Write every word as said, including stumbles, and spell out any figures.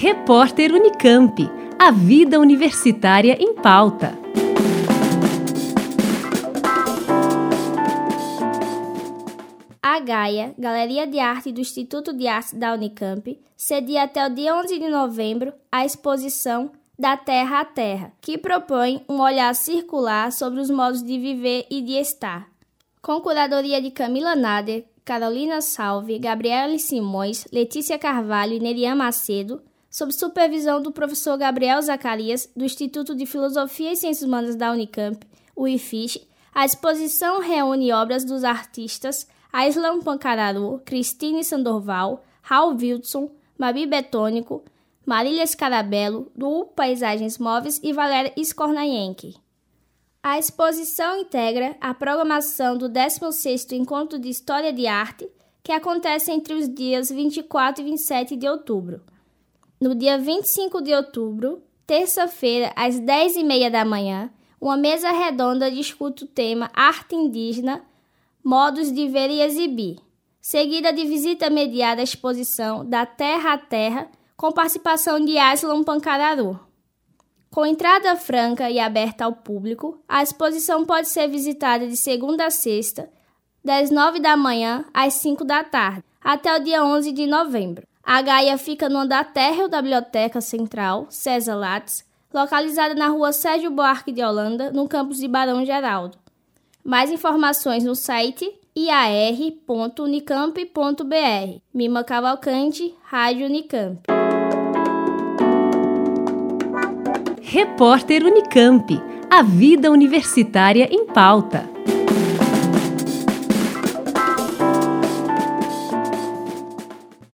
Repórter Unicamp, a vida universitária em pauta. A Gaia, Galeria de Arte do Instituto de Arte da Unicamp, cedia até o dia onze de novembro a exposição Da Terra à Terra, que propõe um olhar circular sobre os modos de viver e de estar. Com curadoria de Camila Nader, Carolina Salve, Gabriele Simões, Letícia Carvalho e Nerian Macedo, sob supervisão do professor Gabriel Zacarias, do Instituto de Filosofia e Ciências Humanas da Unicamp, o I F I S, a exposição reúne obras dos artistas Aislam Pancararu, Cristine Sandorval, Raul Wilson, Mabi Betônico, Marília Scarabello, Du Paisagens Móveis e Valéria Skornayenke. A exposição integra a programação do décimo sexto Encontro de História de Arte, que acontece entre os dias vinte e quatro e vinte e sete de outubro. No dia vinte e cinco de outubro, terça-feira, às dez e meia da manhã, uma mesa redonda discute o tema Arte Indígena, Modos de Ver e Exibir, seguida de visita mediada à exposição Da Terra à Terra, com participação de Aslan Pancararu. Com entrada franca e aberta ao público, a exposição pode ser visitada de segunda a sexta, das nove da manhã às cinco da tarde, até o dia onze de novembro. A Gaia fica no andar térreo da Biblioteca Central, César Lattes, localizada na rua Sérgio Buarque de Holanda, no campus de Barão Geraldo. Mais informações no site i a r ponto unicamp ponto b r. Mima Cavalcante, Rádio Unicamp. Repórter Unicamp, a vida universitária em pauta.